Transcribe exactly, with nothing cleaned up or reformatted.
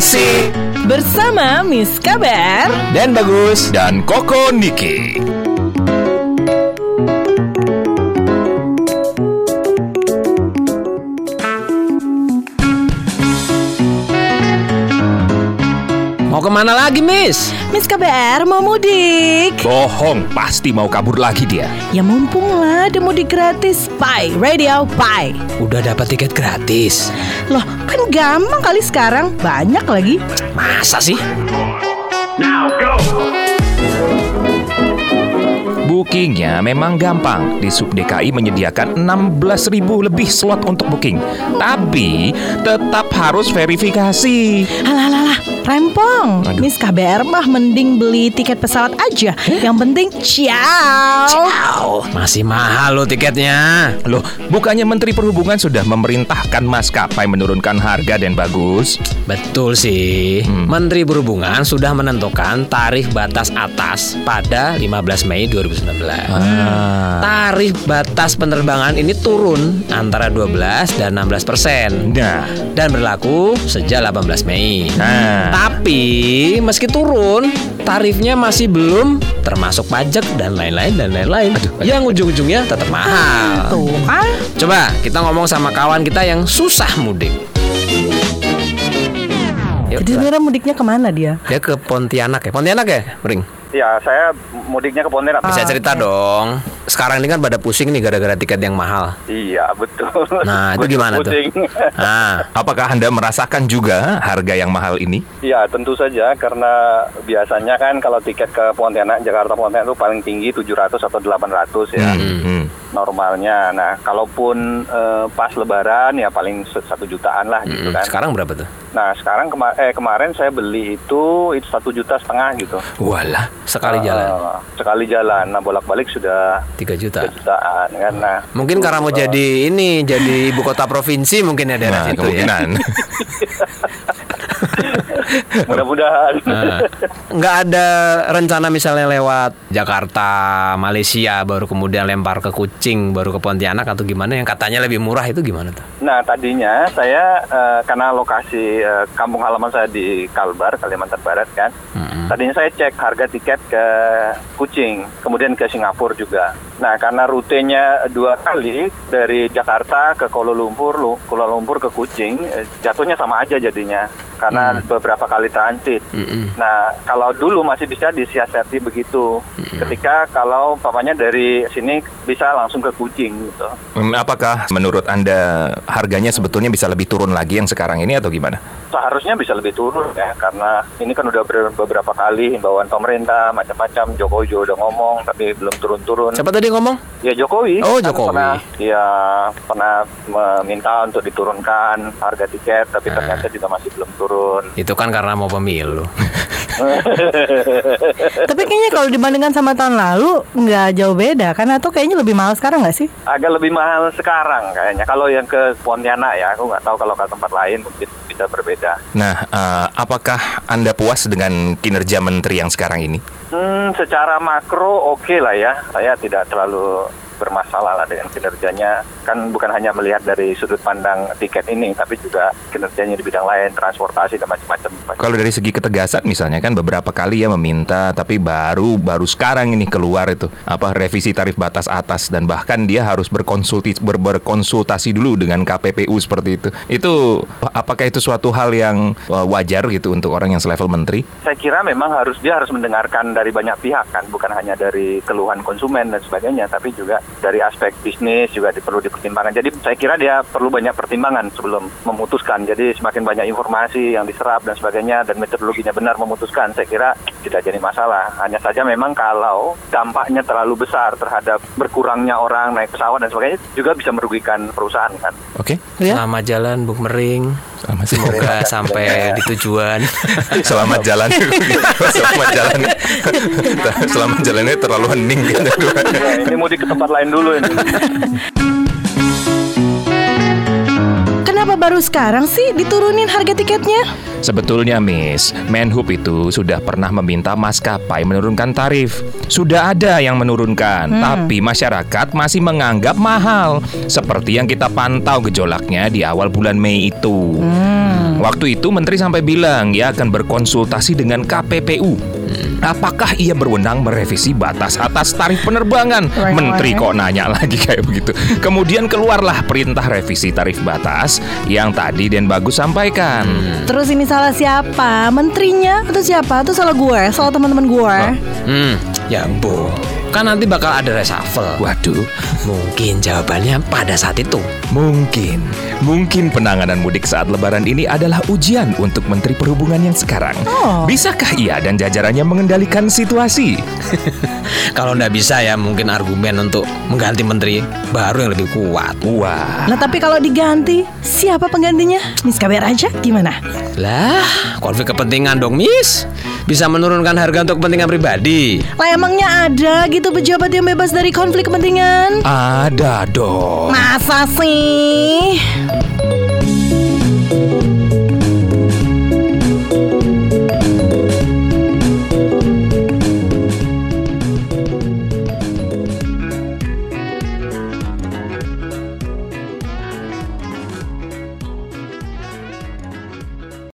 Asik bersama Miss Kabar dan Bagus dan Koko Niki. Mau kemana lagi, Miss? Miss K B R mau mudik. Bohong, pasti mau kabur lagi dia. Ya mumpung lah, ada mudik gratis. Bye, radio, bye. Udah dapat tiket gratis. Loh, kan gampang kali sekarang. Banyak lagi. Masa sih? Now go. Bookingnya memang gampang. Di Sub D K I menyediakan enam belas ribu lebih slot untuk booking. Tapi tetap harus verifikasi. Alah, alah, alah, rempong. Aduh. Miss K B R mah mending beli tiket pesawat aja. Yang penting ciao. Ciao. Masih mahal loh tiketnya. Loh, bukannya Menteri Perhubungan sudah memerintahkan maskapai menurunkan harga dan Bagus? Betul sih. Hmm. Menteri Perhubungan sudah menentukan tarif batas atas pada lima belas Mei dua ribu sembilan belas. Ah. Tarif batas penerbangan ini turun antara dua belas dan enam belas persen. Nah, dan berlaku sejak delapan belas Mei. Nah, tapi meski turun, tarifnya masih belum termasuk pajak dan lain-lain dan lain-lain. Aduh, yang ujung-ujungnya tetap mahal. Tuh kan? Coba kita ngomong sama kawan kita yang susah mudik. Yuk, jadi sebenarnya mudiknya kemana dia? Dia ke Pontianak ya. Pontianak ya, Ring? Ya, saya mudiknya ke Pontianak. Bisa cerita okay. dong. Sekarang ini kan pada pusing nih gara-gara tiket yang mahal. Iya, betul. Nah, itu gimana pusing. tuh? Nah, apakah Anda merasakan juga harga yang mahal ini? Iya, tentu saja. Karena biasanya kan kalau tiket ke Pontianak, Jakarta Pontianak itu paling tinggi tujuh ratus atau delapan ratus ya. Mm-hmm. Normalnya. Nah, kalaupun eh, pas Lebaran ya paling satu jutaan lah gitu mm-hmm. kan. Sekarang berapa tuh? Nah, sekarang kema- eh, kemarin saya beli itu itu satu juta setengah gitu. Walah. Sekali uh, jalan Sekali jalan Nah bolak-balik sudah tiga juta tiga jutaan kan? Nah, mungkin karena mau uh, jadi ini jadi ibu kota provinsi mungkin ya daerah nah, itu kemungkinan. ya Mudah-mudahan nah, nggak ada rencana misalnya lewat Jakarta, Malaysia, baru kemudian lempar ke Kucing, baru ke Pontianak atau gimana yang katanya lebih murah itu gimana tuh? Nah tadinya saya uh, karena lokasi uh, kampung halaman saya di Kalbar, Kalimantan Barat kan. Mm-hmm. Tadinya saya cek harga tiket ke Kucing, kemudian ke Singapura juga. Nah karena rutenya dua kali dari Jakarta ke Kuala Lumpur, Kuala Lumpur ke Kucing, jatuhnya sama aja jadinya. Karena mm. beberapa kali transit. Mm-mm. Nah, kalau dulu masih bisa disiasati begitu. Mm-mm. Ketika kalau papanya dari sini bisa langsung ke Kucing gitu. Apakah menurut Anda harganya sebetulnya bisa lebih turun lagi yang sekarang ini atau gimana? Seharusnya bisa lebih turun ya. Karena ini kan udah beberapa kali himbauan pemerintah macam-macam. Jokowi juga udah ngomong tapi belum turun-turun. Siapa tadi ngomong? Ya Jokowi. Oh kan Jokowi. Pernah, ya pernah meminta untuk diturunkan harga tiket tapi nah. ternyata juga masih belum turun. Itu kan karena mau pemilu. Tapi kayaknya kalau dibandingkan sama tahun lalu nggak jauh beda, karena tuh kayaknya lebih mahal sekarang nggak sih? Agak lebih mahal sekarang kayaknya. Kalau yang ke Pontianak ya, aku nggak tahu kalau ke tempat lain mungkin bisa berbeda. Nah, uh, apakah Anda puas dengan kinerja menteri yang sekarang ini? Hmm, secara makro oke okay lah ya. Saya tidak terlalu bermasalah lah dengan kinerjanya, kan bukan hanya melihat dari sudut pandang tiket ini tapi juga kinerjanya di bidang lain, transportasi dan macam-macam. Kalau dari segi ketegasan misalnya kan beberapa kali ya meminta tapi baru baru sekarang ini keluar itu apa revisi tarif batas atas dan bahkan dia harus berkonsultasi ber- berkonsultasi dulu dengan K P P U seperti itu. Itu apakah itu suatu hal yang wajar gitu untuk orang yang selevel menteri? Saya kira memang harus dia harus mendengarkan dari banyak pihak kan, bukan hanya dari keluhan konsumen dan sebagainya tapi juga dari aspek bisnis juga perlu dipertimbangkan. Jadi saya kira dia perlu banyak pertimbangan sebelum memutuskan. Jadi semakin banyak informasi yang diserap dan sebagainya dan metodologinya benar memutuskan, saya kira tidak jadi masalah. Hanya saja memang kalau dampaknya terlalu besar terhadap berkurangnya orang naik pesawat dan sebagainya juga bisa merugikan perusahaan kan. Oke. Okay. Selamat jalan Bung Mering. Selamat semoga sampai di tujuan. Selamat jalan. Selamat jalan. Selamat jalannya terlalu hening gitu. Ini mau di tempat lain dulu ini. Kenapa baru sekarang sih diturunin harga tiketnya? Sebetulnya, Miss, Menhub itu sudah pernah meminta maskapai menurunkan tarif. Sudah ada yang menurunkan, hmm. tapi masyarakat masih menganggap mahal. Seperti yang kita pantau gejolaknya di awal bulan Mei itu. Hmm. Waktu itu Menteri sampai bilang ia akan berkonsultasi dengan K P P U. Apakah ia berwenang merevisi batas atas tarif penerbangan? Menteri kok nanya lagi kayak begitu. Kemudian keluarlah perintah revisi tarif batas yang tadi Den Bagus sampaikan. Terus ini salah siapa? Menterinya atau siapa? Itu salah gue, salah teman-teman gue. Hmm, ya ampun. Kan nanti bakal ada reshuffle. Waduh, mungkin jawabannya pada saat itu. Mungkin, mungkin penanganan mudik saat Lebaran ini adalah ujian untuk Menteri Perhubungan yang sekarang. Oh. Bisakah ia dan jajarannya mengendalikan situasi? Kalau nggak bisa ya, mungkin argumen untuk mengganti menteri baru yang lebih kuat. Wah. Nah tapi kalau diganti, siapa penggantinya? Miss K B R aja, gimana? Lah, konflik kepentingan dong, Miss. Bisa menurunkan harga untuk kepentingan pribadi. Lah emangnya ada gitu pejabat yang bebas dari konflik kepentingan? Ada dong. Masa sih?